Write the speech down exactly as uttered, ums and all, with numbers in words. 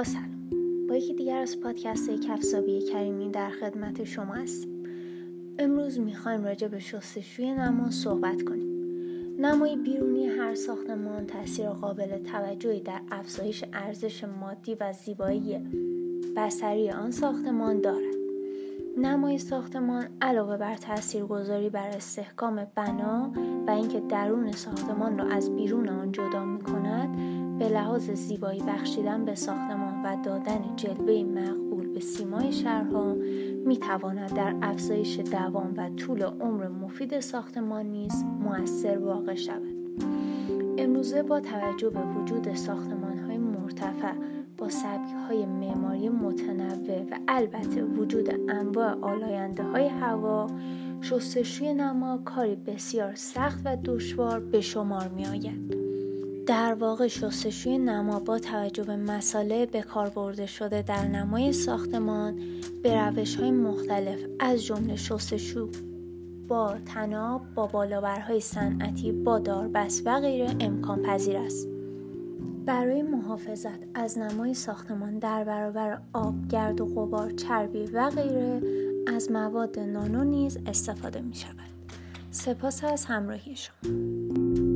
با سلام، با یکی دیگر از پادکست کفسابی کریمی در خدمت شما هستیم. امروز میخوایم راجع به شستشوی نما صحبت کنیم. نمای بیرونی هر ساختمان تأثیر قابل توجهی در افزایش ارزش مادی و زیبایی بصری آن ساختمان دارد. نمای ساختمان علاوه بر تاثیرگذاری بر استحکام بنا و اینکه درون ساختمان را از بیرون آن جدا می‌کند، به لحاظ زیبایی بخشیدن به ساختمان و دادن جلوه مقبول به سیمای شهرها می‌تواند در افزایش دوام و طول عمر مفید ساختمان نیز مؤثر واقع شود. امروزه با توجه به وجود ساختمان‌های مرتفع با سبک‌های معماری متنوع و البته وجود انواع آلاینده‌های هوا، شستشوی نما کاری بسیار سخت و دشوار به شمار می‌آید. در واقع شستشوی نما با توجه به مساله به کار برده شده در نمای ساختمان به روش‌های مختلف از جمله شستشو با طناب، با بالابرهای صنعتی، با داربست و غیره امکان پذیر است. برای محافظت از نمای ساختمان در برابر آب، گرد و غبار، چربی و غیره از مواد نانو نیز استفاده می شود. سپاس از همراهی شما.